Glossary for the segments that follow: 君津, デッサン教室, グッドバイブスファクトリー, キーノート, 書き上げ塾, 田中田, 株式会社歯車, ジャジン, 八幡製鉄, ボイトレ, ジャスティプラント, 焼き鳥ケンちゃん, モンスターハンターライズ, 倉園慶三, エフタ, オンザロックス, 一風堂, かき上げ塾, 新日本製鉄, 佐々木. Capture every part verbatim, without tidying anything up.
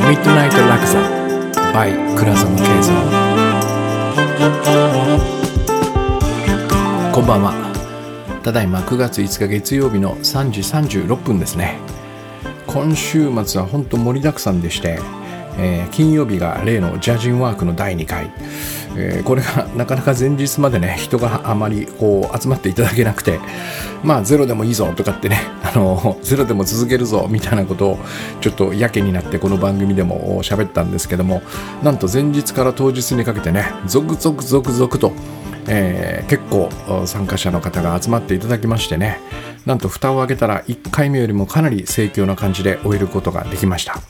Midnight Laksa by 倉園慶三。こんばんは。ただいまくがついつか月曜日のさんじさんじゅうろっぷんですね。今週末は本当盛りだくさんでして、えー、金曜日が例のジャジンワークのだいにかい、えー、これがなかなか前日までね人があまりこう集まっていただけなくて、まあゼロでもいいぞとかってね、あのゼロでも続けるぞみたいなことをちょっとやけになってこの番組でも喋ったんですけども、なんと前日から当日にかけてね続々続々と、えー、結構参加者の方が集まっていただきましてね、なんと蓋を開けたらいっかいめよりもかなり盛況な感じで終えることができました。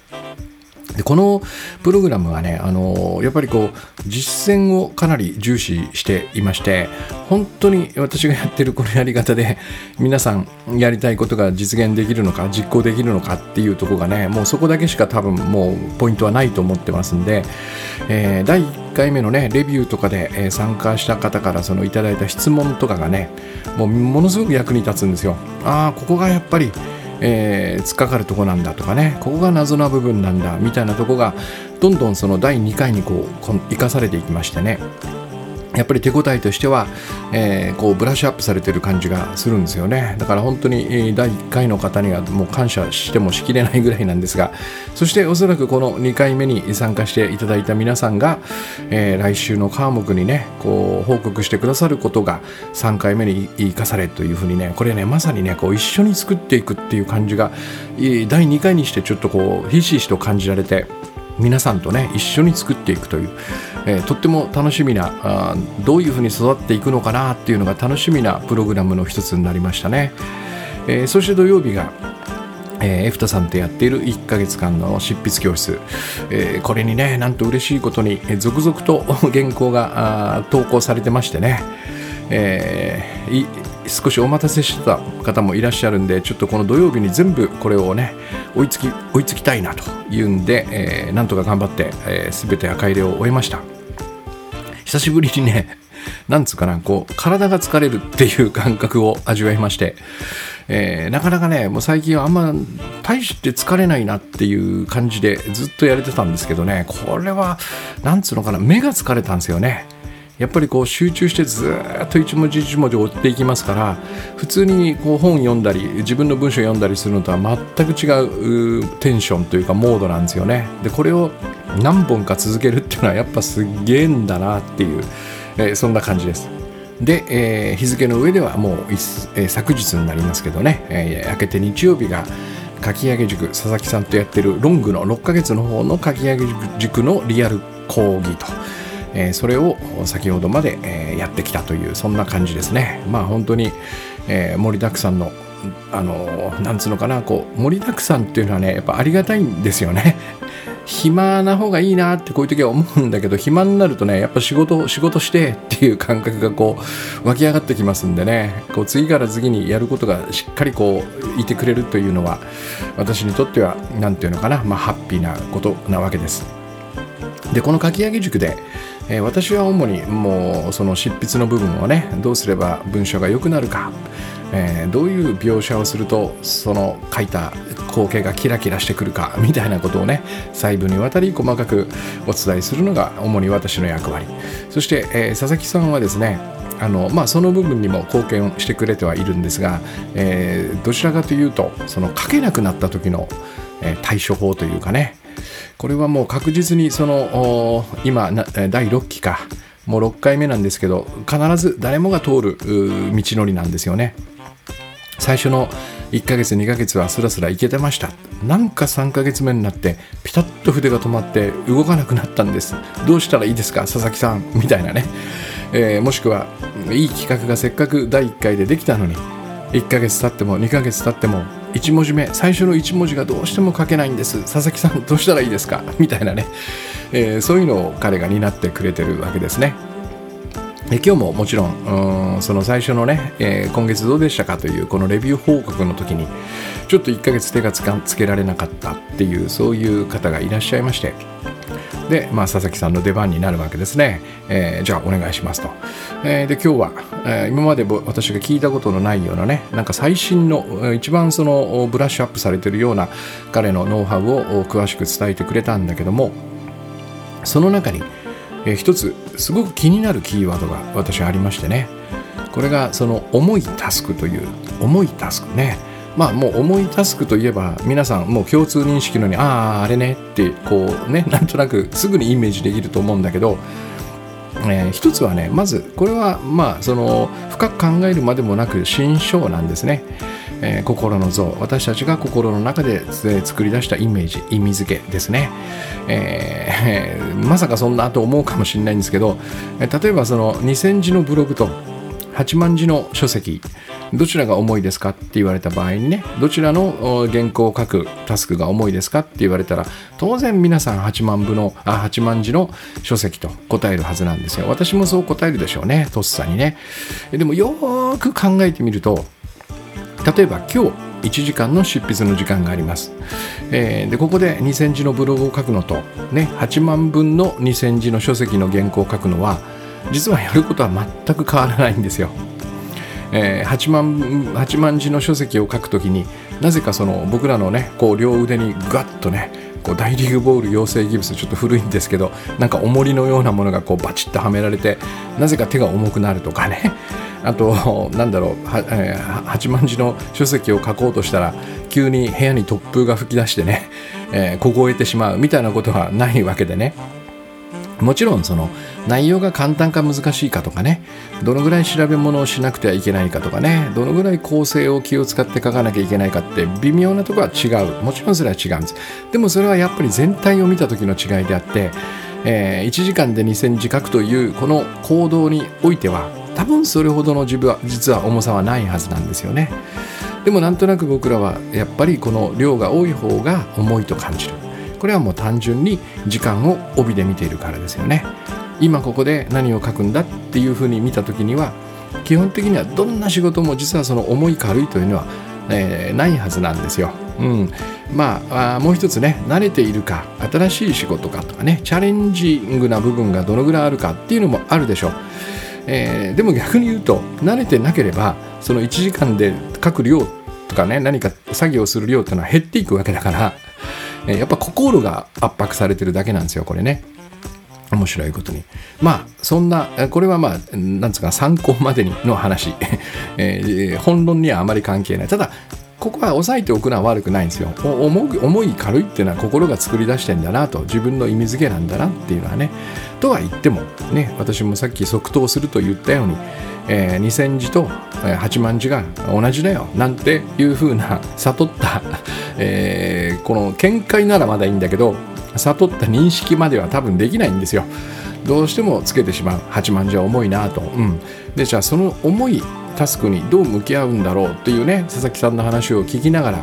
でこのプログラムはね、あのー、やっぱりこう実践をかなり重視していまして、本当に私がやってるこのやり方で皆さんやりたいことが実現できるのか実行できるのかっていうところがね、もうそこだけしか多分もうポイントはないと思ってますんで、えー、だいいっかいめのねレビューとかで、えー、参加した方からそのいただいた質問とかがね、もうものすごく役に立つんですよ。ああここがやっぱりえー、突っかかるとこなんだとかね、ここが謎な部分なんだみたいなとこがどんどんそのだいにかいにこう生かされていきましてね、やっぱり手応えとしては、えー、こうブラッシュアップされてる感じがするんですよね。だから本当にだいいっかいの方にはもう感謝してもしきれないぐらいなんですが、そしておそらくこのにかいめに参加していただいた皆さんが、えー、来週の科目にねこう報告してくださることがさんかいめに生かされというふうにね、これねまさにねこう一緒に作っていくっていう感じがだいにかいにしてちょっとこうひしひしと感じられて、皆さんとね一緒に作っていくという、えー、とっても楽しみな、どういうふうに育っていくのかなっていうのが楽しみなプログラムの一つになりましたね。えー、そして土曜日が、えー、エフタさんとやっているいっかげつかんの執筆教室、えー、これにねなんと嬉しいことに続々と原稿が投稿されてましてね、えー、い少しお待たせしてた方もいらっしゃるんで、ちょっとこの土曜日に全部これをね追いつき追いつきたいなというんで、えー、なんとか頑張って、えー、全て赤入れを終えました。久しぶりにねなんつうかなこう体が疲れるっていう感覚を味わいまして、えー、なかなかねもう最近はあんま大して疲れないなっていう感じでずっとやれてたんですけどね、これはなんつうのかな目が疲れたんですよね。やっぱりこう集中してずっと一文字一文字追っていきますから、普通にこう本読んだり自分の文章読んだりするのとは全く違うテンションというかモードなんですよね。でこれを何本か続けるっていうのはやっぱすげえんだなっていう、えー、そんな感じです。で、えー、日付の上ではもう、えー、昨日になりますけどね、えー、明けて日曜日がかき上げ塾佐々木さんとやってるロングのろっかげつの方のかき上げ塾のリアル講義と、えー、それを先ほどまで、えー、やってきたというそんな感じですね。まあ本当に、えー、盛りだくさんのあのー、なんつうのかなこう盛りだくさんっていうのはねやっぱありがたいんですよね。暇な方がいいなってこういう時は思うんだけど、暇になるとねやっぱ仕事仕事してっていう感覚がこう湧き上がってきますんでね、こう次から次にやることがしっかりこういてくれるというのは私にとってはなんていうのかな、まあハッピーなことなわけです。でこのかき上げ塾で、えー、私は主にもうその執筆の部分をねどうすれば文章が良くなるか、えー、どういう描写をするとその書いた光景がキラキラしてくるかみたいなことをね細部にわたり細かくお伝えするのが主に私の役割。そして、えー、佐々木さんはですねあの、まあ、その部分にも貢献してくれてはいるんですが、えー、どちらかというとその書けなくなった時の、えー、対処法というかね、これはもう確実にその今だいろっきかもうろっかいめなんですけど、必ず誰もが通る道のりなんですよね。最初のいっかげつにかげつはスラスラいけてました。なんかさんかげつめになってピタッと筆が止まって動かなくなったんです。どうしたらいいですか佐々木さんみたいなね、えー、もしくはいい企画がせっかくだいいっかいでできたのにいっかげつ経ってもにかげつ経ってもいち文字目最初のいち文字がどうしても書けないんです。佐々木さんどうしたらいいですかみたいなね、えー、そういうのを彼が担ってくれてるわけですね。で今日ももちろん、うん、その最初のね、えー、今月どうでしたかというこのレビュー報告の時にちょっといっかげつ手がつかつけられなかったっていうそういう方がいらっしゃいまして、で、まあ、佐々木さんの出番になるわけですね、えー、じゃあお願いしますと、えー、で今日は、えー、今まで私が聞いたことのないようなね、なんか最新の一番そのブラッシュアップされてるような彼のノウハウを詳しく伝えてくれたんだけども、その中に、えー、一つすごく気になるキーワードが私ありましてね、これがその重いタスクという、重いタスクね、まあもう重いタスクといえば皆さんもう共通認識のように、あああれねってこうね、なんとなくすぐにイメージできると思うんだけど、えー、一つはね、まずこれはまあその深く考えるまでもなく心象なんですね、えー、心の像、私たちが心の中で作り出したイメージ、意味付けですね、えー、まさかそんなと思うかもしれないんですけど、例えばそのにせんじのブログとはちまんじの書籍、どちらが重いですかって言われた場合にね、どちらの原稿を書くタスクが重いですかって言われたら、当然皆さんはちまんぶの、あ、はちまんじの書籍と答えるはずなんですよ。私もそう答えるでしょうね、とっさにね。でもよーく考えてみると、例えば今日いちじかんの執筆の時間があります、えー、でここでにせんじのブログを書くのと、ね、はちまんぶんのにせんじの書籍の原稿を書くのは、実はやることは全く変わらないんですよ。えー、はちまんじの書籍を書くときに、なぜかその僕らのね、こう両腕にガッとね、こう大リーグボール養成ギブス、ちょっと古いんですけど、なんか重りのようなものがこうバチッとはめられて、なぜか手が重くなるとかね。あとなんだろう、はちまんじの書籍を書こうとしたら急に部屋に突風が吹き出してね、えー、凍えてしまうみたいなことはないわけでね。もちろんその内容が簡単か難しいかとかね、どのぐらい調べ物をしなくてはいけないかとかね、どのぐらい構成を気を使って書かなきゃいけないかって微妙なところは違う。もちろんそれは違うんです。でもそれはやっぱり全体を見た時の違いであって、えー、いちじかんでにせんじ書くというこの行動においては、多分それほどの自分は実は重さはないはずなんですよね。でもなんとなく僕らはやっぱりこの量が多い方が重いと感じる。これはもう単純に時間を帯で見ているからですよね。今ここで何を書くんだっていうふうに見た時には、基本的にはどんな仕事も実はその重い軽いというのは、えー、ないはずなんですよ、うん、まあ、あもう一つね、慣れているか、新しい仕事かとかね、チャレンジングな部分がどのぐらいあるかっていうのもあるでしょう、えー、でも逆に言うと、慣れてなければそのいちじかんで書く量とかね、何か作業する量っていうのは減っていくわけだから、やっぱ心が圧迫されてるだけなんですよ、これね。面白いことに、まあそんな、これはまあなんつうか参考までにの話、えー、本論にはあまり関係ない。ただここは押さえておくのは悪くないんですよ。重い、重い軽いっていうのは心が作り出してんだなと、自分の意味付けなんだなっていうのはね。とは言ってもね、私もさっき即答すると言ったように、えー、にせんじとはちまんじが同じだよなんていう風な悟った、えー、この見解ならまだいいんだけど、悟った認識までは多分できないんですよ。どうしてもつけてしまう、はちまんじは重いなと、うん、でじゃあその重いタスクにどう向き合うんだろうっていうね、佐々木さんの話を聞きながら、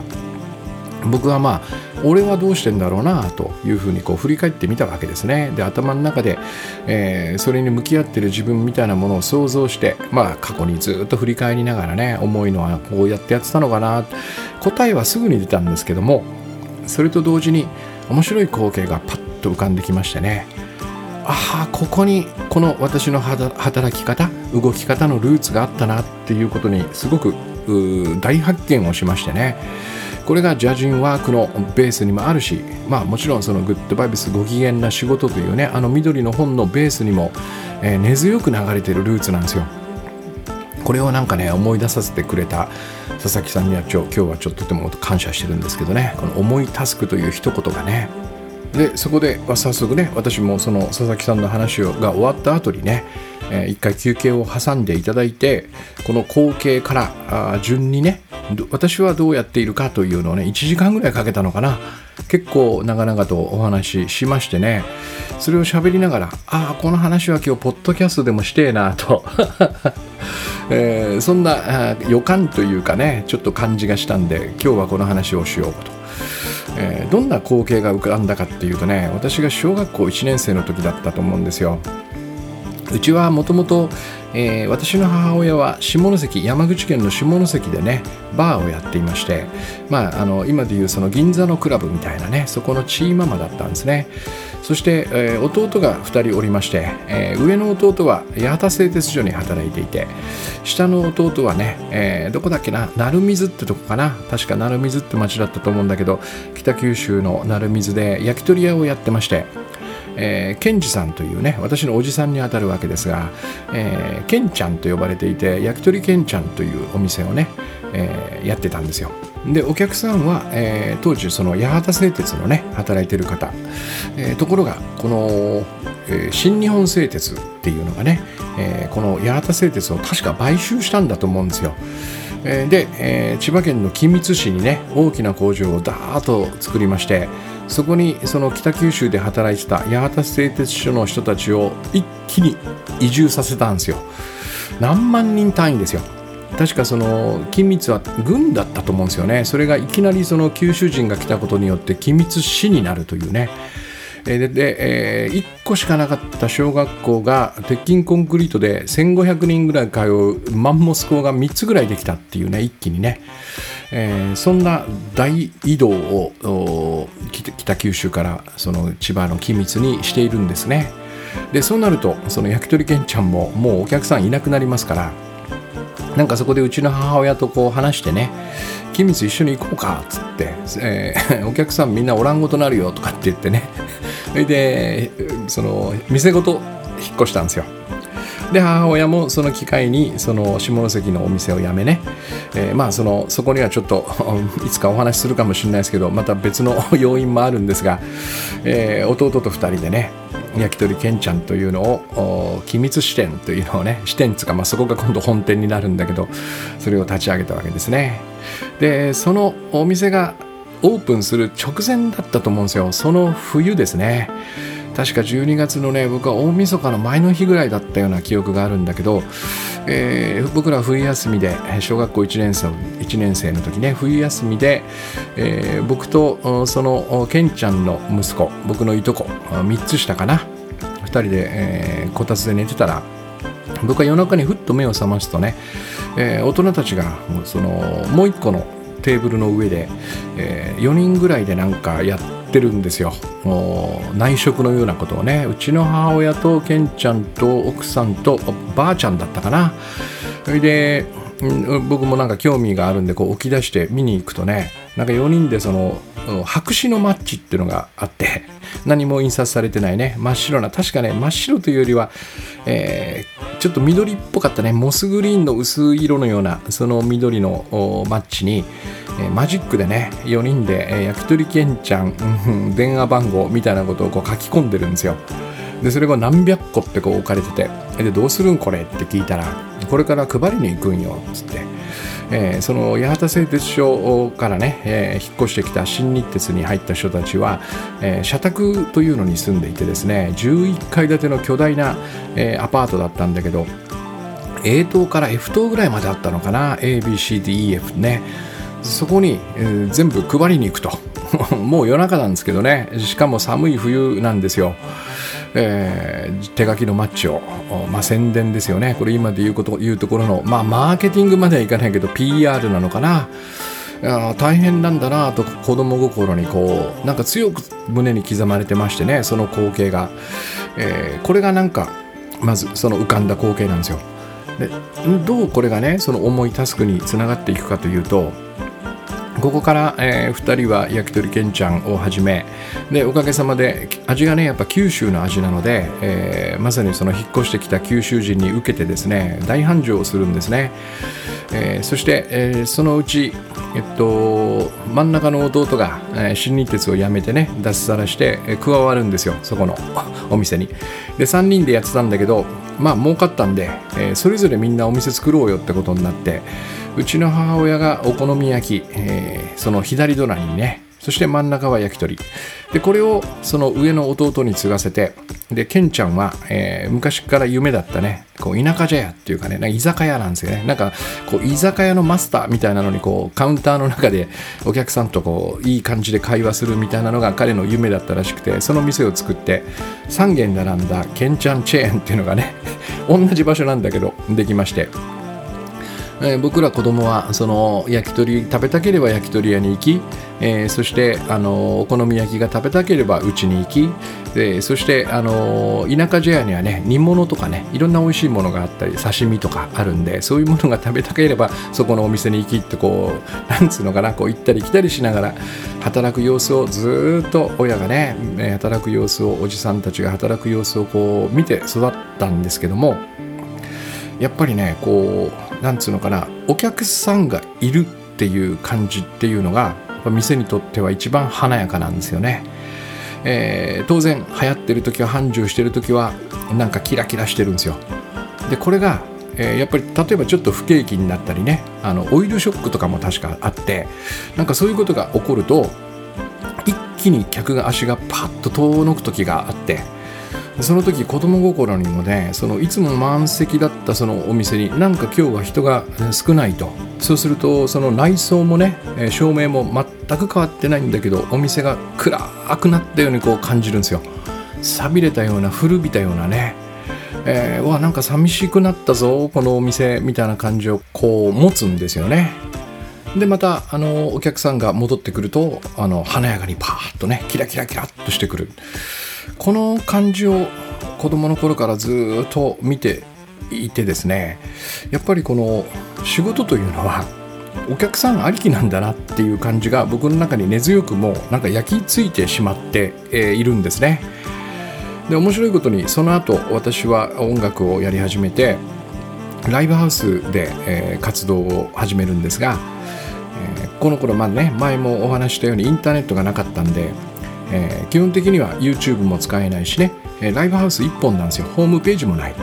僕はまあ俺はどうしてんだろうなというふうにこう振り返ってみたわけですね。で頭の中で、えー、それに向き合ってる自分みたいなものを想像して、まあ過去にずっと振り返りながらね、重いのはこうやってやってたのかな、答えはすぐに出たんですけども、それと同時に面白い光景がパッと浮かんできましてね、ああここにこの私の働き方、動き方のルーツがあったなっていうことにすごく大発見をしましてね。これがジャジンワークのベースにもあるし、まあもちろんそのグッドバイブス、ご機嫌な仕事というね、あの緑の本のベースにも、えー、根強く流れているルーツなんですよ。これをなんかね、思い出させてくれた佐々木さんには今日はちょっととても感謝してるんですけどね、この重いタスクという一言がね。でそこで早速ね、私もその佐々木さんの話が終わった後にね、えー、一回休憩を挟んでいただいて、この光景から順にね、私はどうやっているかというのをね、いちじかんぐらいかけたのかな、結構長々とお話ししましてね、それを喋りながら、ああこの話は今日ポッドキャストでもしてえなと、えー、そんな予感というかね、ちょっと感じがしたんで、今日はこの話をしようと。えー、どんな光景が浮かんだかっていうとね、私が小学校いちねん生の時だったと思うんですよ。うちはもともと私の母親は下関、山口県の下関でねバーをやっていまして、まあ、あの今でいうその銀座のクラブみたいなね、そこのチーママだったんですね。そして、えー、弟がふたりおりまして、えー、上の弟は八幡製鉄所に働いていて、下の弟はね、えー、どこだっけな、鳴水ってとこかな、確か鳴水って町だったと思うんだけど、北九州の鳴水で焼き鳥屋をやってまして、えー、ケンジさんというね、私のおじさんにあたるわけですが、えー、ケンちゃんと呼ばれていて、焼き鳥ケンちゃんというお店をね、えー、やってたんですよ。でお客さんは、えー、当時その八幡製鉄のね働いてる方、えー、ところがこの、えー、新日本製鉄っていうのがね、えー、この八幡製鉄を確か買収したんだと思うんですよ。えー、で、えー、千葉県の君津市にね大きな工場をダーッと作りまして、そこにその北九州で働いてた八幡製鉄所の人たちを一気に移住させたんですよ。何万人単位ですよ。確かその君津は郡だったと思うんですよね。それがいきなりその九州人が来たことによって君津市になるというね。で、で、えー、いっこしかなかった小学校が鉄筋コンクリートでせんごひゃくにんぐらい通うマンモス校がみっつぐらいできたっていうね、一気にね、えー、そんな大移動を北九州からその千葉の君津にしているんですね。でそうなるとその焼き鳥けんちゃんももうお客さんいなくなりますから、なんかそこでうちの母親とこう話してね、君津一緒に行こうかっつって、えー、お客さんみんなおらんごとなるよとかって言ってね、それでその店ごと引っ越したんですよ。で母親もその機会にその下関のお店を辞めね、えー、まあそのそこにはちょっといつかお話しするかもしれないですけど、また別の要因もあるんですが、えー、弟とふたりでね焼き鳥けんちゃんというのを君津支店というのをね、支店つか、まあ、そこが今度本店になるんだけど、それを立ち上げたわけですね。でそのお店がオープンする直前だったと思うんですよ。その冬ですね、確かじゅうにがつのね、僕は大晦日の前の日ぐらいだったような記憶があるんだけど、えー、僕ら冬休みで小学校いちねんせいの時ね、冬休みで、えー、僕とそのケンちゃんの息子、僕のいとこみっつ下かな、ふたりで、えー、こたつで寝てたら、僕は夜中にふっと目を覚ますとね、えー、大人たちがそのもう一個のテーブルの上で、えー、よにんぐらいでなんかやっててるんですよ。もう内職のようなことをね、うちの母親とケンちゃんと奥さんとばあちゃんだったかな。それで僕もなんか興味があるんでこう起き出して見に行くとね、なんかよにんでその白紙のマッチっていうのがあって、何も印刷されてないね、真っ白な、確かね真っ白というよりは、えー、ちょっと緑っぽかったね、モスグリーンの薄い色のようなその緑のマッチに、えー、マジックでねよにんで、えー、焼き鳥けんちゃん、うん、電話番号みたいなことをこう書き込んでるんですよ。でそれが何百個ってこう置かれてて、でどうするんこれって聞いたら、これから配りに行くんよっつって、えー、その八幡製鉄所からね、えー、引っ越してきた新日鉄に入った人たちは、えー、社宅というのに住んでいてですね、じゅういっかい建ての巨大な、えー、アパートだったんだけど、A 棟から F 棟ぐらいまであったのかな、 エービーシーディーイーエフ ね、そこに、えー、全部配りに行くともう夜中なんですけどね、しかも寒い冬なんですよ。えー、手書きのマッチを、まあ、宣伝ですよね、これ今で言うこと、言うところの、まあ、マーケティングまではいかないけど ピーアール なのかな。あ、大変なんだなと子供心にこうなんか強く胸に刻まれてましてね、その光景が、えー、これがなんかまずその浮かんだ光景なんですよ。でどうこれがねその重いタスクにつながっていくかというと、ここから、えー、ふたりは焼き鳥けんちゃんをはじめで、おかげさまで味がねやっぱ九州の味なので、えー、まさにその引っ越してきた九州人に受けてですね大繁盛をするんですね。えー、そして、えー、そのうち、えっと、真ん中の弟が、えー、新日鉄を辞めてね脱サラして、えー、加わるんですよ、そこのお店に。でさんにんでやってたんだけど、まあ儲かったんで、えー、それぞれみんなお店作ろうよってことになって、うちの母親がお好み焼き、えー、その左隣にねそして真ん中は焼き鳥で、これをその上の弟に継がせて、でケンちゃんは、えー、昔から夢だったね、こう田舎茶屋っていうかね、なんか居酒屋なんですよね。なんかこう居酒屋のマスターみたいなのに、こうカウンターの中でお客さんとこういい感じで会話するみたいなのが彼の夢だったらしくて、その店を作ってさん軒並んだケンちゃんチェーンっていうのがね同じ場所なんだけどできまして、えー、僕ら子供はその焼き鳥食べたければ焼き鳥屋に行き、えー、そして、あのー、お好み焼きが食べたければうちに行き、でそして、あのー、田舎茶屋にはね、煮物とかね、いろんな美味しいものがあったり刺身とかあるんで、そういうものが食べたければそこのお店に行きって、こうなんつうのかな、こう行ったり来たりしながら働く様子を、ずっと親がね働く様子を、おじさんたちが働く様子をこう見て育ったんですけども、やっぱりね、こうなんつうのかな、お客さんがいるっていう感じっていうのが店にとっては一番華やかなんですよね。えー、当然流行ってる時は、繁盛してる時はなんかキラキラしてるんですよ。でこれが、えー、やっぱり例えばちょっと不景気になったりね、あのオイルショックとかも確かあって、なんかそういうことが起こると一気に客が足がパッと遠のく時があって、その時子供心にもね、そのいつも満席だったそのお店に、なんか今日は人が少ないと、そうするとその内装もね、照明も全く変わってないんだけど、お店が暗くなったようにこう感じるんですよ。寂れたような、古びたようなね、えー、うわなんか寂しくなったぞこのお店みたいな感じをこう持つんですよね。でまたあのお客さんが戻ってくると、あの華やかにパーッとね、キラキラキラッとしてくる、この感じを子供の頃からずっと見ていてですね、やっぱりこの仕事というのはお客さんありきなんだなっていう感じが、僕の中に根強くもうなんか焼き付いてしまっているんですね。で面白いことに、その後私は音楽をやり始めて、ライブハウスで活動を始めるんですが、この頃まあね、前もお話したようにインターネットがなかったんで、えー、基本的には YouTube も使えないしね、えー、ライブハウスいっぽんなんですよ。ホームページもない、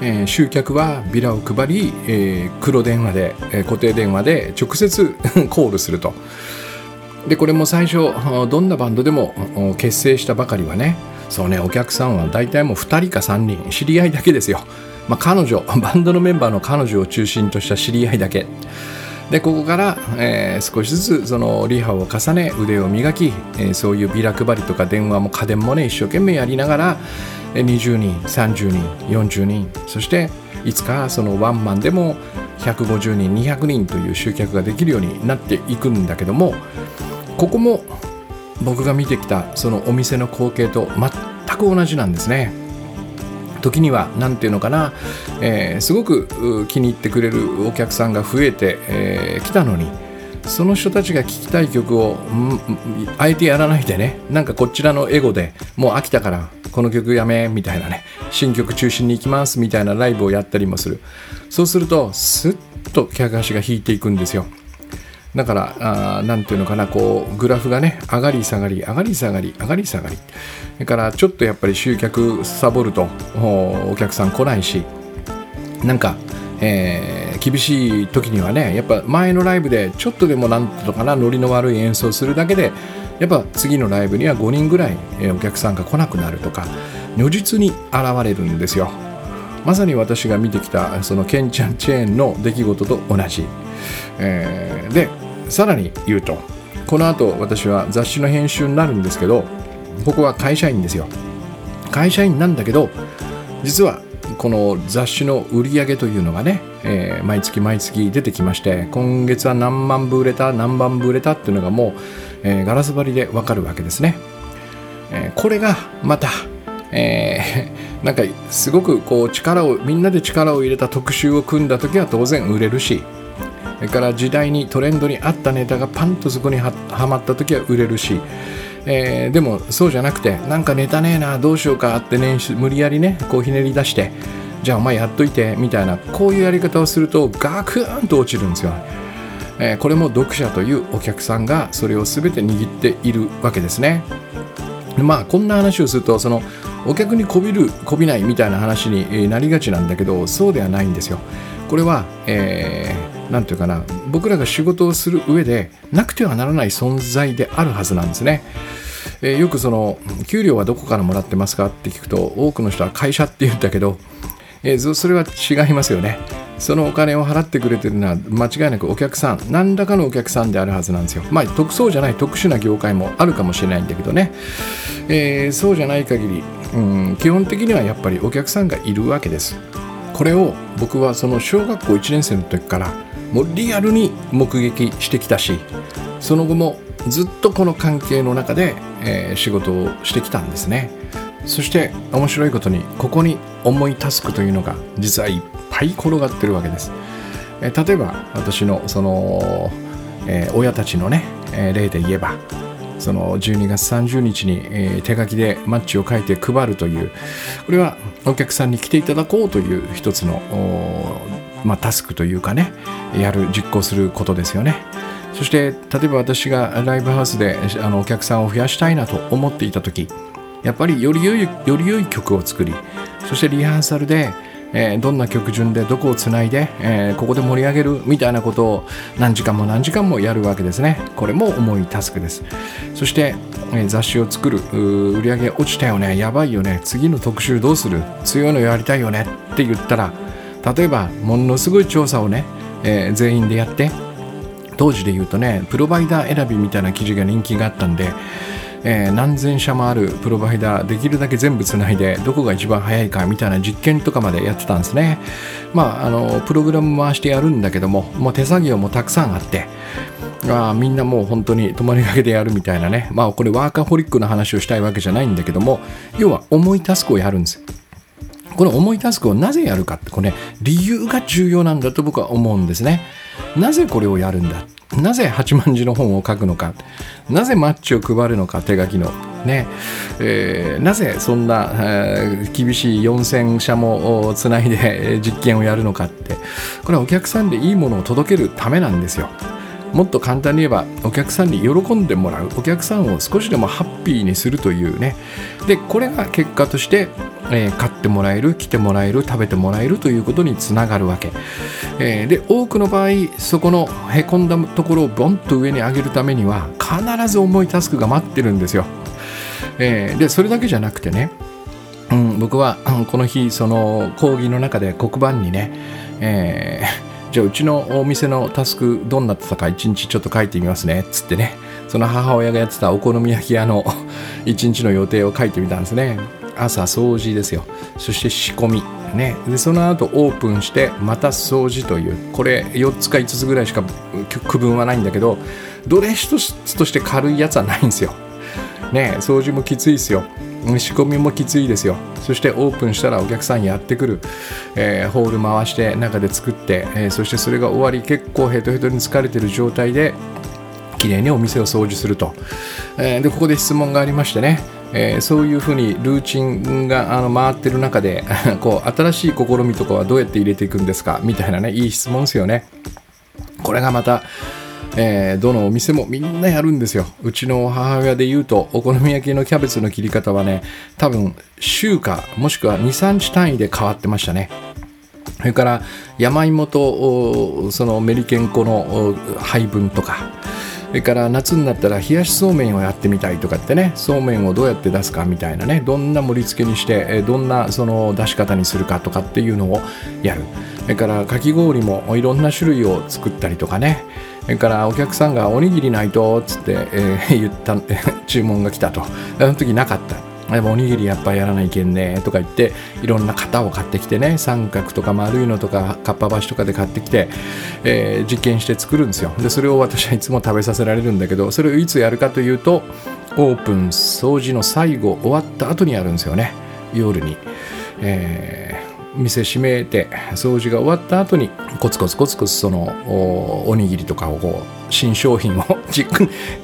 えー、集客はビラを配り、えー、黒電話で、えー、固定電話で直接コールすると。でこれも最初どんなバンドでも結成したばかりはね、そうね、お客さんは大体もうふたりかさんにん、知り合いだけですよ。まあ、彼女バンドのメンバーの彼女を中心とした知り合いだけで、ここから、えー、少しずつそのリハを重ね、腕を磨き、えー、そういうビラ配りとか電話も家電もね、一生懸命やりながら、えー、にじゅうにん、さんじゅうにん、よんじゅうにん、そしていつかそのワンマンでもひゃくごじゅうにん、にひゃくにんという集客ができるようになっていくんだけども、ここも僕が見てきたそのお店の光景と全く同じなんですね。時にはなんていうのかな、えー、すごく気に入ってくれるお客さんが増えてき、えー、たのに、その人たちが聴きたい曲をあえてやらないでね、なんかこちらのエゴでもう飽きたからこの曲やめみたいなね、新曲中心に行きますみたいなライブをやったりもする。そうするとスッと客足が引いていくんですよ。だからあなんていうのかな、こうグラフがね、上がり下がり上がり下がり上がり下がり、だからちょっとやっぱり集客サボると お, お客さん来ないし、なんか、えー、厳しい時にはね、やっぱ前のライブでちょっとでもなんとかなノリの悪い演奏するだけで、やっぱ次のライブにはごにんぐらいお客さんが来なくなるとか、如実に現れるんですよ。まさに私が見てきたそのケンちゃんチェーンの出来事と同じ、えー、でさらに言うと、この後私は雑誌の編集になるんですけど、ここは会社員ですよ。会社員なんだけど、実はこの雑誌の売り上げというのがね、えー、毎月毎月出てきまして、今月は何万部売れた何万部売れたっていうのがもう、えー、ガラス張りでわかるわけですね。えー、これがまた、えー、なんかすごくこう力をみんなで力を入れた特集を組んだ時は当然売れるし、それから時代にトレンドに合ったネタがパンとそこに は, はまった時は売れるし、えー、でもそうじゃなくて、なんかネタねえなどうしようかってね、無理やりねこうひねり出して、じゃあお前やっといてみたいな、こういうやり方をするとガクーンと落ちるんですよ。えー、これも読者というお客さんがそれを全て握っているわけですね。まあこんな話をすると、そのお客にこびるこびないみたいな話になりがちなんだけど、そうではないんですよ。これは、えーなんていうかな、僕らが仕事をする上でなくてはならない存在であるはずなんですね。えー、よくその給料はどこからもらってますかって聞くと、多くの人は会社って言うんだけど、えー、それは違いますよね。そのお金を払ってくれてるのは間違いなくお客さん、何らかのお客さんであるはずなんですよ。まあ特そうじゃない特殊な業界もあるかもしれないんだけどね、えー、そうじゃない限り、うん、基本的にはやっぱりお客さんがいるわけです。これを僕はその小学校いちねん生の時からもうリアルに目撃してきたし、その後もずっとこの関係の中で、えー、仕事をしてきたんですね。そして面白いことに、ここに重いタスクというのが実はいっぱい転がってるわけです。えー、例えば私のその、えー、親たちのね、えー、例で言えば、そのじゅうにがつさんじゅうにちに、えー、手書きでマッチを書いて配るという、これはお客さんに来ていただこうという一つの、まあ、タスクというかね、やる実行することですよね。そして例えば私がライブハウスであのお客さんを増やしたいなと思っていた時、やっぱりより良い、より良い曲を作り、そしてリハーサルで、えー、どんな曲順でどこをつないで、えー、ここで盛り上げるみたいなことを何時間も何時間もやるわけですね。これも重いタスクです。そして、えー、雑誌を作る、売り上げ落ちたよね、やばいよね、次の特集どうする、強いのやりたいよねって言ったら、例えばものすごい調査をね、えー、全員でやって、当時で言うとね、プロバイダー選びみたいな記事が人気があったんで、えー、何千社もあるプロバイダーできるだけ全部つないで、どこが一番早いかみたいな実験とかまでやってたんですね。まああのプログラム回してやるんだけども、もう手作業もたくさんあって、あみんなもう本当に泊まりがけでやるみたいなね。まあこれワーカホリックの話をしたいわけじゃないんだけども、要は重いタスクをやるんです。この重いタスクをなぜやるかって、これ、ね、理由が重要なんだと僕は思うんですね。なぜこれをやるんだ、なぜはちまん字の本を書くのか、なぜマッチを配るのか、手書きのね、えー、なぜそんな、えー、厳しいよんせん社もつないで実験をやるのかって、これはお客さんでいいものを届けるためなんですよ。もっと簡単に言えば、お客さんに喜んでもらう、お客さんを少しでもハッピーにするというね。でこれが結果として、えー、買ってもらえる、来てもらえる、食べてもらえるということにつながるわけ、えー、で多くの場合、そこのへこんだところをボンと上に上げるためには必ず重いタスクが待ってるんですよ。えー、でそれだけじゃなくてね、うん、僕はこの日その講義の中で黒板にね、えーじゃあうちのお店のタスクどんなだったか一日ちょっと書いてみますねっつってね、その母親がやってたお好み焼き屋の一日の予定を書いてみたんですね。朝掃除ですよ。そして仕込みね。でその後オープンしてまた掃除という、これよっつかいつつぐらいしか区分はないんだけど、どれ一つとして軽いやつはないんですよね。掃除もきついですよ。仕込みもきついですよ。そしてオープンしたらお客さんやってくる、えー、ホール回して中で作って、えー、そしてそれが終わり、結構ヘトヘトに疲れてる状態できれいにお店を掃除すると、えー、でここで質問がありましてね、えー、そういうふうにルーチンがあの回ってる中でこう新しい試みとかはどうやって入れていくんですかみたいなね、いい質問ですよね。これがまたえー、どのお店もみんなやるんですよ。うちの母親で言うと、お好み焼きのキャベツの切り方はね、多分週かもしくはにさんにち単位で変わってましたね。それから山芋とそのメリケン粉の配分とか、それから夏になったら冷やしそうめんをやってみたいとかってね、そうめんをどうやって出すかみたいなね、どんな盛り付けにしてどんなその出し方にするかとかっていうのをやる。それからかき氷もいろんな種類を作ったりとかね。それからお客さんがおにぎりないとっつって、えー、言った注文が来たと、あの時なかった、でもおにぎりやっぱやらないけんねとか言って、いろんな型を買ってきてね、三角とか丸いのとかかっぱ橋とかで買ってきて、えー、実験して作るんですよ。でそれを私はいつも食べさせられるんだけど、それをいつやるかというと、オープン掃除の最後終わった後にやるんですよね。夜に、えー店閉めて掃除が終わった後にコツコツコツコツその お, おにぎりとかをこう新商品を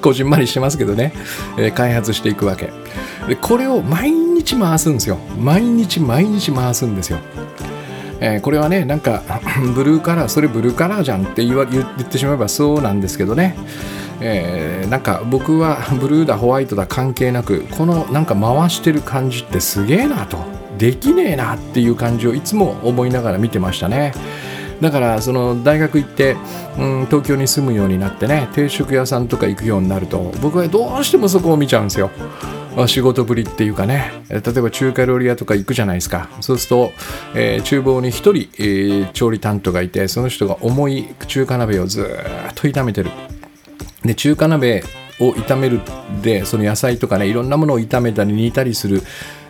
こじんまりしてますけどね、えー、開発していくわけで、これを毎日回すんですよ。毎日毎日回すんですよ。えー、これはね、なんかブルーカラー、それブルーカラーじゃんって 言, わ言ってしまえばそうなんですけどね、えー、なんか僕はブルーだホワイトだ関係なく、このなんか回してる感じってすげえなと、できねえなっていう感じをいつも思いながら見てましたね。だからその大学行って、うん、東京に住むようになってね、定食屋さんとか行くようになると僕はどうしてもそこを見ちゃうんですよ。仕事ぶりっていうかね、例えば中華料理屋とか行くじゃないですか。そうすると、えー、厨房に一人、えー、調理担当がいて、その人が重い中華鍋をずーっと炒めてる。で、中華鍋を炒めるで、その野菜とかね、いろんなものを炒めたり煮たりする、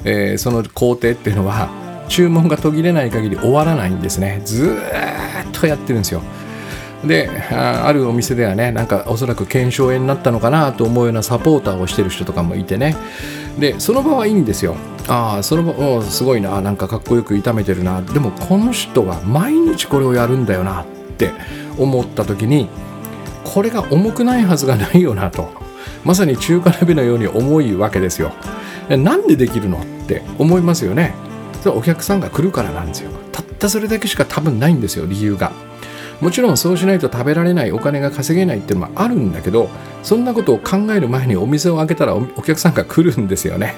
えー、その工程っていうのは注文が途切れない限り終わらないんですね。ずーっとやってるんですよ。で、あるお店ではね、なんかおそらく腱鞘炎になったのかなと思うようなサポーターをしてる人とかもいてね。で、その場はいいんですよ。ああ、その場すごいな、なんかかっこよく炒めてるな、でもこの人は毎日これをやるんだよなって思った時に、これが重くないはずがないよなと。まさに中華鍋のように重いわけですよ。なんでできるのって思いますよね。それはお客さんが来るからなんですよ。たったそれだけしか多分ないんですよ、理由が。もちろんそうしないと食べられない、お金が稼げないっていうのもあるんだけど、そんなことを考える前にお店を開けたら お, お客さんが来るんですよね。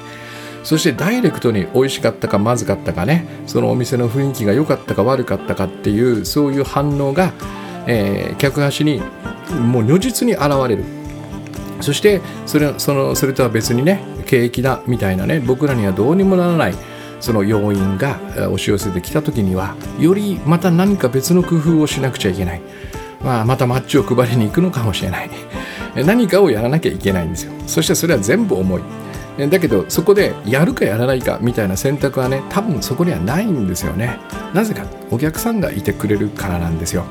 そしてダイレクトに美味しかったかまずかったかね、そのお店の雰囲気が良かったか悪かったかっていう、そういう反応が、えー、客端にもう如実に現れる。そしてそ れ, そのそれとは別にね、景気だみたいなね、僕らにはどうにもならないその要因が押し寄せてきた時には、よりまた何か別の工夫をしなくちゃいけない、まあ、またマッチを配りに行くのかもしれない、何かをやらなきゃいけないんですよ。そしてそれは全部重い。だけどそこでやるかやらないかみたいな選択はね、多分そこにはないんですよね。なぜかお客さんがいてくれるからなんですよ。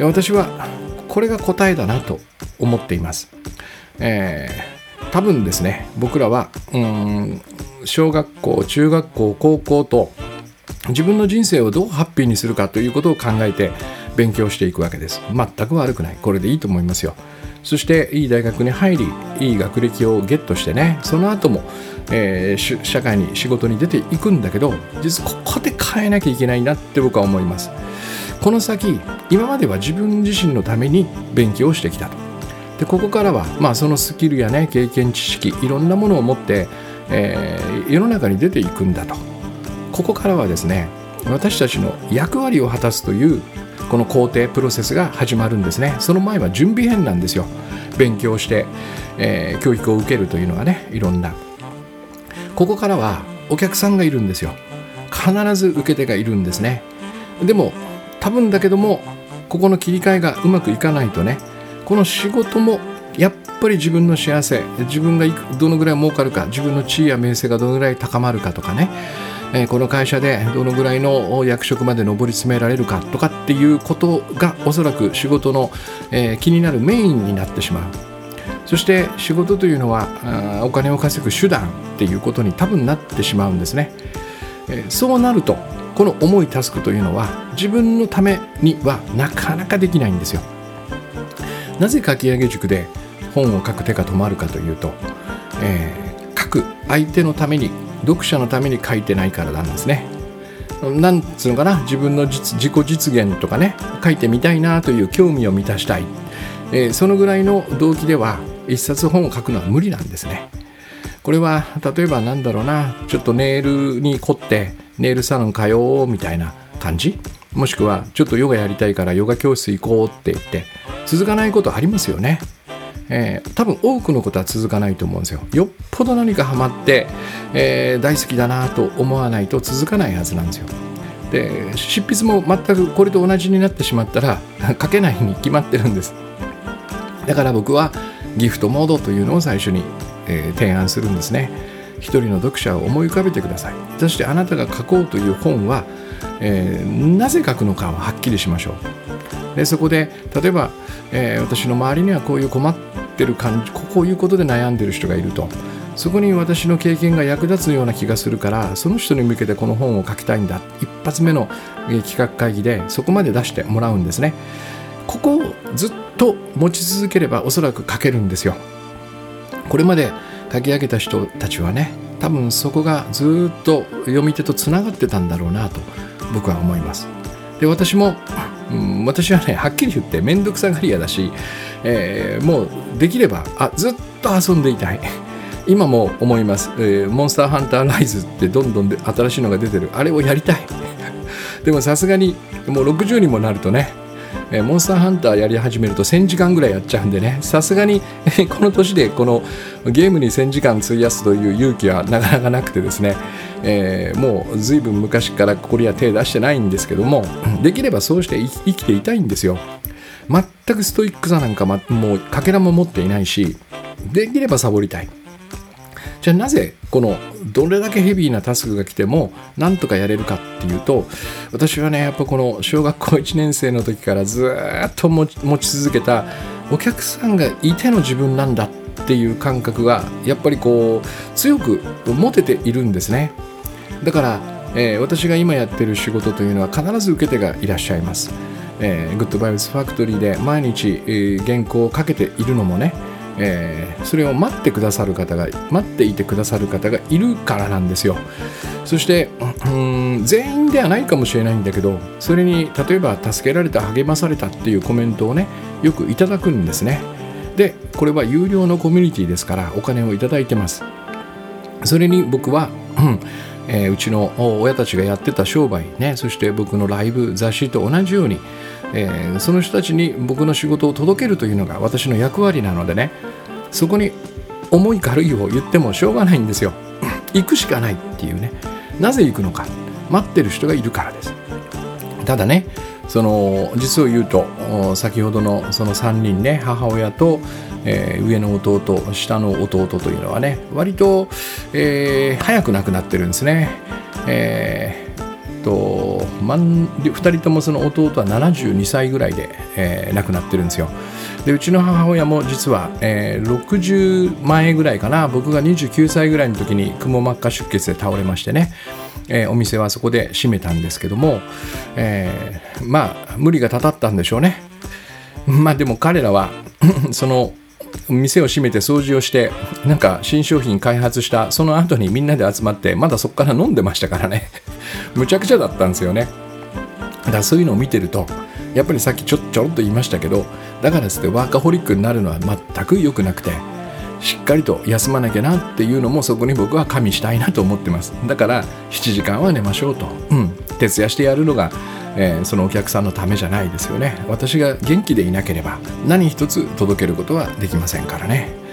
私はこれが答えだなと思っています、えー、多分ですね、僕らはうーん小学校、中学校、高校と自分の人生をどうハッピーにするかということを考えて勉強していくわけです。全く悪くない、これでいいと思いますよ。そしていい大学に入り、いい学歴をゲットしてね、その後も、えー、社会に仕事に出ていくんだけど、実はここで変えなきゃいけないなって僕は思います。この先、今までは自分自身のために勉強をしてきたと。で、ここからは、まあ、そのスキルやね、経験、知識、いろんなものを持ってえー、世の中に出ていくんだと。ここからはですね、私たちの役割を果たすというこの工程、プロセスが始まるんですね。その前は準備編なんですよ。勉強して、えー、教育を受けるというのはね、いろんな、ここからはお客さんがいるんですよ。必ず受け手がいるんですね。でも多分だけども、ここの切り替えがうまくいかないとね、この仕事もやっぱり自分の幸せ、自分がどのぐらい儲かるか、自分の地位や名声がどのぐらい高まるかとかね、えー、この会社でどのぐらいの役職まで上り詰められるかとかっていうことが、おそらく仕事の、えー、気になるメインになってしまう。そして仕事というのはお金を稼ぐ手段っていうことに多分なってしまうんですね、えー、そうなるとこの重いタスクというのは自分のためにはなかなかできないんですよ。なぜ書き上げ塾で本を書く手が止まるかというと、えー、書く相手のために、読者のために書いてないからなんですね。なんつうのかな、自分の実自己実現とかね、書いてみたいなという興味を満たしたい、えー、そのぐらいの動機では一冊本を書くのは無理なんですね。これは例えばなんだろうな、ちょっとネイルに凝ってネイルサロン通おうみたいな感じ、もしくはちょっとヨガやりたいからヨガ教室行こうって言って続かないことありますよね。えー、多分多くのことは続かないと思うんですよ。よっぽど何かハマって、えー、大好きだなと思わないと続かないはずなんですよ。で、執筆も全くこれと同じになってしまったら書けないに決まってるんです。だから僕はギフトモードというのを最初に、えー、提案するんですね。一人の読者を思い浮かべてください。そしてあなたが書こうという本は、えー、なぜ書くのかをはっきりしましょう。で、そこで例えば、えー、私の周りにはこういう困ってる感じ、こういうことで悩んでる人がいると、そこに私の経験が役立つような気がするから、その人に向けてこの本を書きたいんだ、一発目の企画会議でそこまで出してもらうんですね。ここをずっと持ち続ければおそらく書けるんですよ。これまで書き上げた人たちはね、多分そこがずっと読み手とつながってたんだろうなと僕は思います。で、私も、うん、私はね、はっきり言ってめんどくさがり屋だし、えー、もうできればあずっと遊んでいたい。今も思います、えー、モンスターハンターライズってどんどんで新しいのが出てる、あれをやりたい。でもさすがにもうろくじゅうにもなるとね、えー、モンスターハンターやり始めるとせんじかんぐらいやっちゃうんでね、さすがにこの年でこのゲームにせんじかん費やすという勇気はなかなかなくてですね、えー、もう随分昔からここには手出してないんですけども、できればそうして生きていたいんですよ。全くストイックさなんか、ま、もうかけらも持っていないし、できればサボりたい。じゃあなぜこのどれだけヘビーなタスクが来てもなんとかやれるかっていうと、私はねやっぱこの小学校いちねん生の時からずっと持ち、持ち続けたお客さんがいての自分なんだっていう感覚がやっぱりこう強く持てているんですね。だから、えー、私が今やってる仕事というのは必ず受け手がいらっしゃいます。えー、グッドバイブスファクトリーで毎日、えー、原稿をかけているのもね、えー、それを待ってくださる方が待っていてくださる方がいるからなんですよ。そして、うん、全員ではないかもしれないんだけど、それに例えば助けられた、励まされたっていうコメントをねよくいただくんですね。でこれは有料のコミュニティですからお金をいただいてます。それに僕は、うんえー、うちの親たちがやってた商売ね、そして僕のライブ雑誌と同じように、えー、その人たちに僕の仕事を届けるというのが私の役割なのでね、そこに重い軽いを言ってもしょうがないんですよ。行くしかないっていうね。なぜ行くのか、待ってる人がいるからです。ただね、その実を言うと先ほどのそのさんにんね、母親と、えー、上の弟、下の弟というのはね割と、えー、早く亡くなってるんですね。えーふたりともその弟はななじゅうにさいぐらいで、えー、亡くなってるんですよ。でうちの母親も実は、えー、ろくじゅうまんえんぐらいかな、僕がにじゅうきゅうさいぐらいの時にくも膜下出血で倒れましてね、えー、お店はそこで閉めたんですけども、えー、まあ無理がたたったんでしょうね。まあでも彼らはその店を閉めて掃除をしてなんか新商品開発したその後にみんなで集まってまだそこから飲んでましたからねむちゃくちゃだったんですよね。だからそういうのを見てるとやっぱりさっきちょちょろっと言いましたけど、だからつってワーカホリックになるのは全く良くなくて、しっかりと休まなきゃなっていうのもそこに僕は加味したいなと思ってます。だからしちじかんは寝ましょうと、うん、徹夜してやるのが、えー、そのお客さんのためじゃないですよね。私が元気でいなければ何一つ届けることはできませんからね。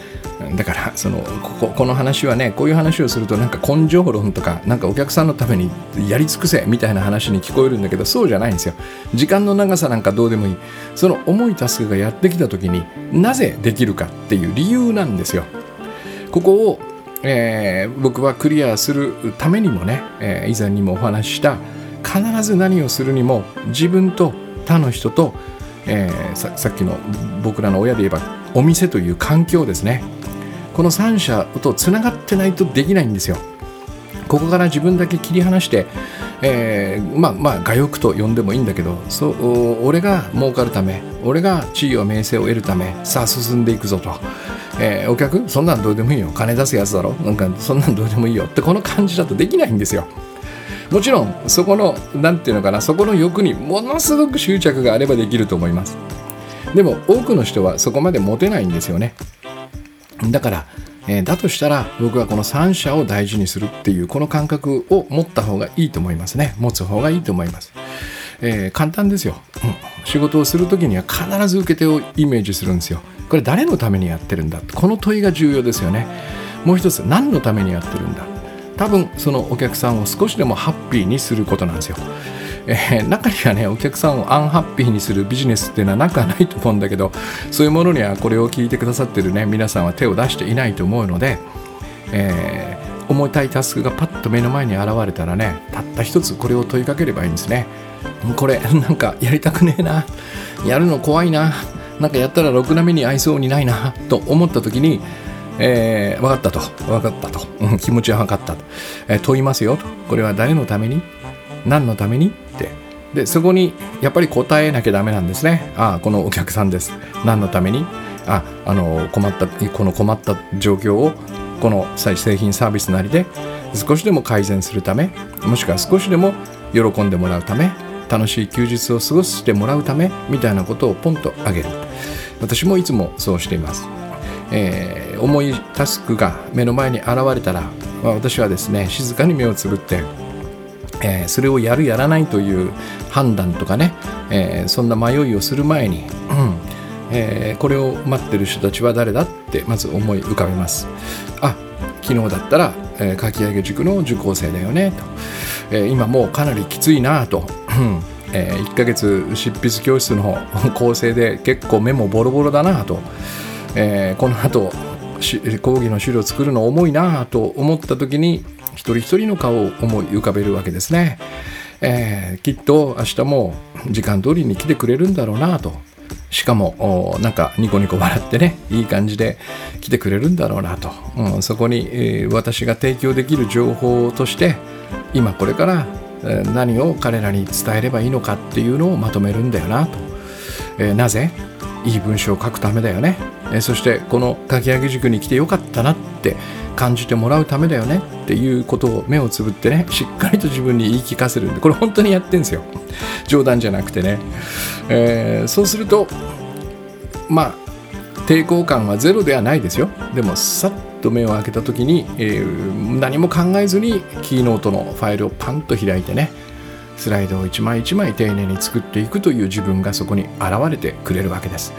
だからその こ, こ, この話はね、こういう話をするとなんか根性論とかなんかお客さんのためにやり尽くせみたいな話に聞こえるんだけど、そうじゃないんですよ。時間の長さなんかどうでもいい、その重いタスクがやってきた時になぜできるかっていう理由なんですよ。ここを、えー、僕はクリアするためにもね、えー、以前にもお話しした必ず何をするにも自分と他の人と、えー、さ, さっきの僕らの親で言えばお店という環境ですね、この三者とつながってないとできないんですよ。ここから自分だけ切り離して、えー、まあまあ我欲と呼んでもいいんだけど、そう俺が儲かるため、俺が地位を名声を得るため、さあ進んでいくぞと、えー、お客そんなんどうでもいいよ、金出すやつだろ、なんかそんなんどうでもいいよってこの感じだとできないんですよ。もちろんそこのなんていうのかな、そこの欲にものすごく執着があればできると思います。でも多くの人はそこまで持てないんですよね。だから、えー、だとしたら僕はこの三者を大事にするっていうこの感覚を持った方がいいと思いますね。持つ方がいいと思います。えー、簡単ですよ、うん。仕事をするときには必ず受け手をイメージするんですよ。これ誰のためにやってるんだ。この問いが重要ですよね。もう一つ、何のためにやってるんだ。多分そのお客さんを少しでもハッピーにすることなんですよ。えー、中にはねお客さんをアンハッピーにするビジネスっていうのはなくはないと思うんだけど、そういうものにはこれを聞いてくださってるね皆さんは手を出していないと思うので、えー、重たいタスクがパッと目の前に現れたらね、たった一つこれを問いかければいいんですね。これなんかやりたくねえな、やるの怖いな、なんかやったらろくな目に遭いそうにないなと思った時に、えー、分かったと分かったと、うん、気持ちは分かったと、えー、問いますよと、これは誰のために、何のためにって、でそこにやっぱり答えなきゃダメなんですね。ああ、このお客さんです。何のために、ああの困ったこの困った状況をこの製品サービスなりで少しでも改善するため、もしくは少しでも喜んでもらうため、楽しい休日を過ごしてもらうためみたいなことをポンとあげる。私もいつもそうしています。えー、重いタスクが目の前に現れたら、まあ、私はですね静かに目をつぶってえー、それをやるやらないという判断とかね、えー、そんな迷いをする前に、うんえー、これを待ってる人たちは誰だってまず思い浮かべます。あ、昨日だったら、えー、かき上げ塾の受講生だよねと、えー、今もうかなりきついなと、えー、いっかげつ執筆教室の構成で結構メモボロボロだなと、えー、この後講義の資料作るの重いなと思った時に一人一人の顔を思い浮かべるわけですね、えー、きっと明日も時間通りに来てくれるんだろうなと、しかもなんかニコニコ笑ってね、いい感じで来てくれるんだろうなと、うん、そこに、えー、私が提供できる情報として今これから何を彼らに伝えればいいのかっていうのをまとめるんだよなと、えー、なぜいい文章を書くためだよね、えー、そしてこのかき上げ塾に来てよかったなって感じてもらうためだよねっていうことを目をつぶってね、しっかりと自分に言い聞かせるんで、これ本当にやってんですよ、冗談じゃなくてね、えー、そうするとまあ抵抗感はゼロではないですよ。でもさっと目を開けた時に、えー、何も考えずにキーノートのファイルをパンと開いてね、スライドを一枚一枚丁寧に作っていくという自分がそこに現れてくれるわけです。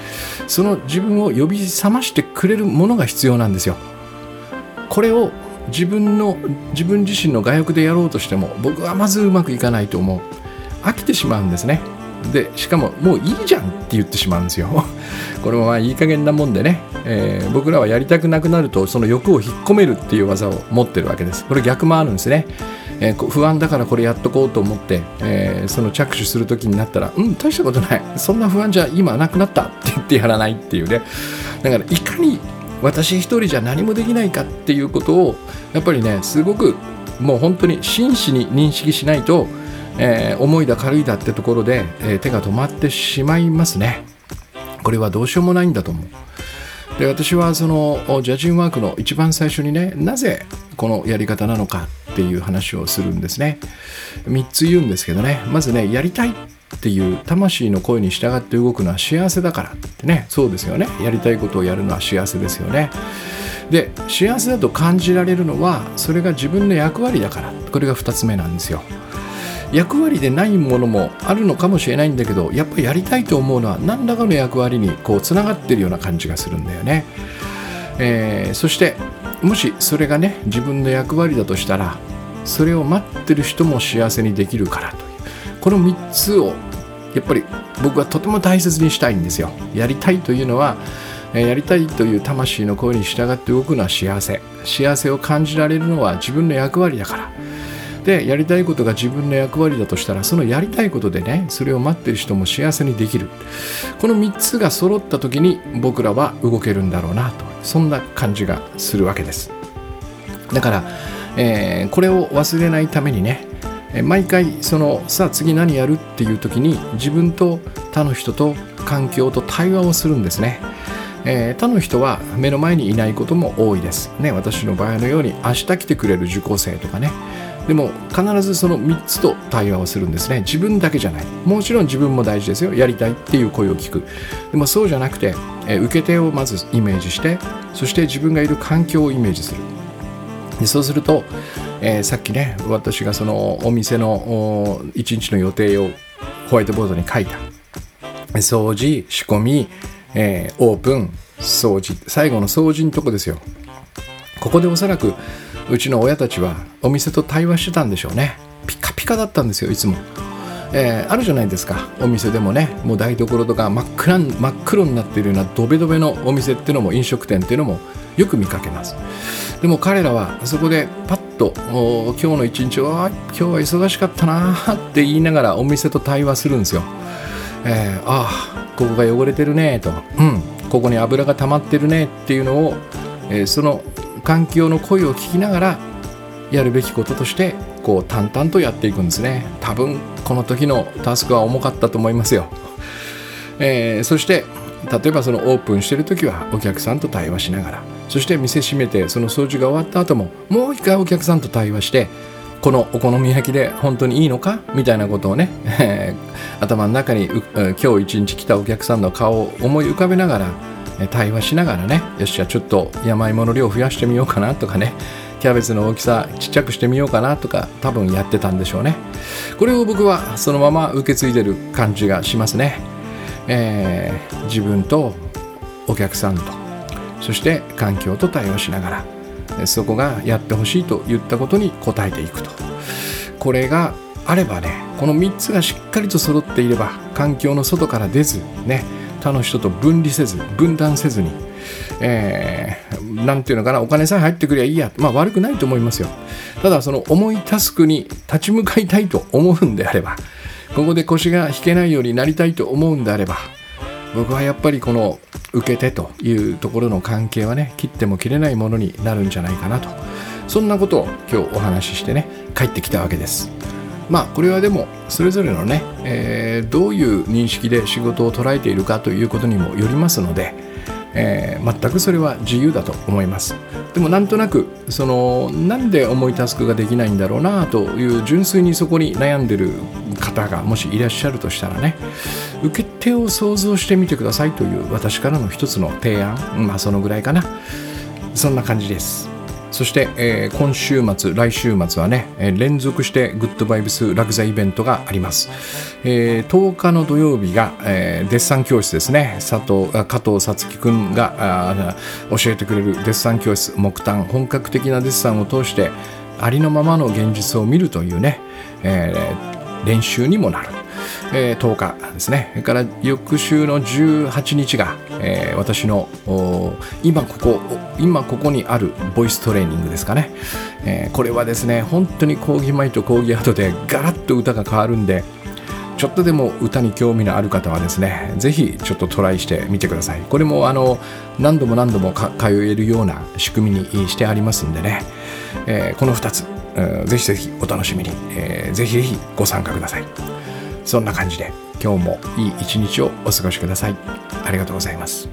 その自分を呼び覚ましてくれるものが必要なんですよ。これを自分の自分自身の我欲でやろうとしても僕はまずうまくいかないと思う。飽きてしまうんですね。でしかももういいじゃんって言ってしまうんですよこれはいい加減なもんでね、えー、僕らはやりたくなくなるとその欲を引っ込めるっていう技を持ってるわけです。これ逆もあるんですね、えー、不安だからこれやっとこうと思って、えー、その着手する時になったら、うん大したことない、そんな不安じゃ今なくなったって言ってやらないっていうね。だからいかに私一人じゃ何もできないかっていうことをやっぱりね、すごくもう本当に真摯に認識しないと、えー、重いだ軽いだってところで、えー、手が止まってしまいますね。これはどうしようもないんだと思う。で私はそのジャジンワークの一番最初にね、なぜこのやり方なのかっていう話をするんですね。みっつ言うんですけどね、まずね、やりたいっていう魂の声に従って動くのは幸せだからってね。そうですよね、やりたいことをやるのは幸せですよね。で幸せだと感じられるのはそれが自分の役割だから、これがふたつめなんですよ。役割でないものもあるのかもしれないんだけど、やっぱりやりたいと思うのは何らかの役割にこうつながってるような感じがするんだよね、えー、そしてもしそれがね自分の役割だとしたら、それを待ってる人も幸せにできるからという、このみっつをやっぱり僕はとても大切にしたいんですよ。やりたいというのは、やりたいという魂の声に従って動くのは幸せ、幸せを感じられるのは自分の役割だから、でやりたいことが自分の役割だとしたら、そのやりたいことでね、それを待ってる人も幸せにできる。このみっつが揃った時に僕らは動けるんだろうなと、そんな感じがするわけです。だから、えー、これを忘れないためにね、毎回そのさあ次何やるっていう時に自分と他の人と環境と対話をするんですね。えー、他の人は目の前にいないことも多いです、ね、私の場合のように明日来てくれる受講生とかね。でも必ずそのみっつと対話をするんですね。自分だけじゃない。もちろん自分も大事ですよ。やりたいっていう声を聞く。でもそうじゃなくて、え受け手をまずイメージして、そして自分がいる環境をイメージする。でそうすると、えー、さっきね私がそのお店の一日の予定をホワイトボードに書いた。掃除、仕込み、えー、オープン、掃除、最後の掃除のとこですよ。ここでおそらくうちの親たちはお店と対話してたんでしょうね。ピカピカだったんですよいつも、えー、あるじゃないですかお店でもね。もう台所とか真っ暗、真っ黒になっているようなドベドベのお店っていうのも、飲食店っていうのもよく見かけます。でも彼らはそこでパッと今日の一日は今日は忙しかったなって言いながらお店と対話するんですよ。えー、ああここが汚れてるねと、うん、ここに油が溜まってるねっていうのを、えー、その環境の声を聞きながらやるべきこととしてこう淡々とやっていくんですね。多分この時のタスクは重かったと思いますよ、えー、そして例えばそのオープンしてる時はお客さんと対話しながら、そして店閉めてその掃除が終わった後ももう一回お客さんと対話して、このお好み焼きで本当にいいのかみたいなことをね、えー、頭の中に今日一日来たお客さんの顔を思い浮かべながら対話しながらね、よしじゃあちょっと山芋の量増やしてみようかなとかね、キャベツの大きさちっちゃくしてみようかなとか多分やってたんでしょうね。これを僕はそのまま受け継いでる感じがしますね、えー、自分とお客さんとそして環境と対応しながらそこがやってほしいと言ったことに応えていくと、これがあればね、このみっつがしっかりと揃っていれば環境の外から出ずね、他の人と分離せず分断せずに、えー、なんていうのかな、お金さえ入ってくりゃいいや、まあ悪くないと思いますよ。ただその重いタスクに立ち向かいたいと思うんであれば、ここで腰が引けないようになりたいと思うんであれば、僕はやっぱりこの受け手というところの関係はね、切っても切れないものになるんじゃないかなと、そんなことを今日お話ししてね帰ってきたわけです。まあこれはでもそれぞれのね、えー、どういう認識で仕事を捉えているかということにもよりますので、えー、全くそれは自由だと思います。でもなんとなくそのなんで重いタスクができないんだろうなという純粋にそこに悩んでる方がもしいらっしゃるとしたらね、受け手を想像してみてくださいという私からの一つの提案、まあそのぐらいかな、そんな感じです。そして、えー、今週末来週末はね、えー、連続してグッドバイブス落座イベントがあります、えー、とおかの土曜日が、えー、デッサン教室ですね。佐藤加藤さつきくんが教えてくれるデッサン教室、木炭本格的なデッサンを通してありのままの現実を見るというね、えー、練習にもなる、えー、とおかですね。それから翌週のじゅうはちにちが、えー、私の今ここ今ここにあるボイストレーニングですかね、えー、これはですね本当に講義前と講義後でガラッと歌が変わるんで、ちょっとでも歌に興味のある方はですね、ぜひちょっとトライしてみてください。これもあの何度も何度も通えるような仕組みにしてありますんでね、えー、このふたつ、えー、ぜひぜひお楽しみに、えー、ぜひぜひご参加ください。そんな感じで今日もいい一日をお過ごしください。ありがとうございます。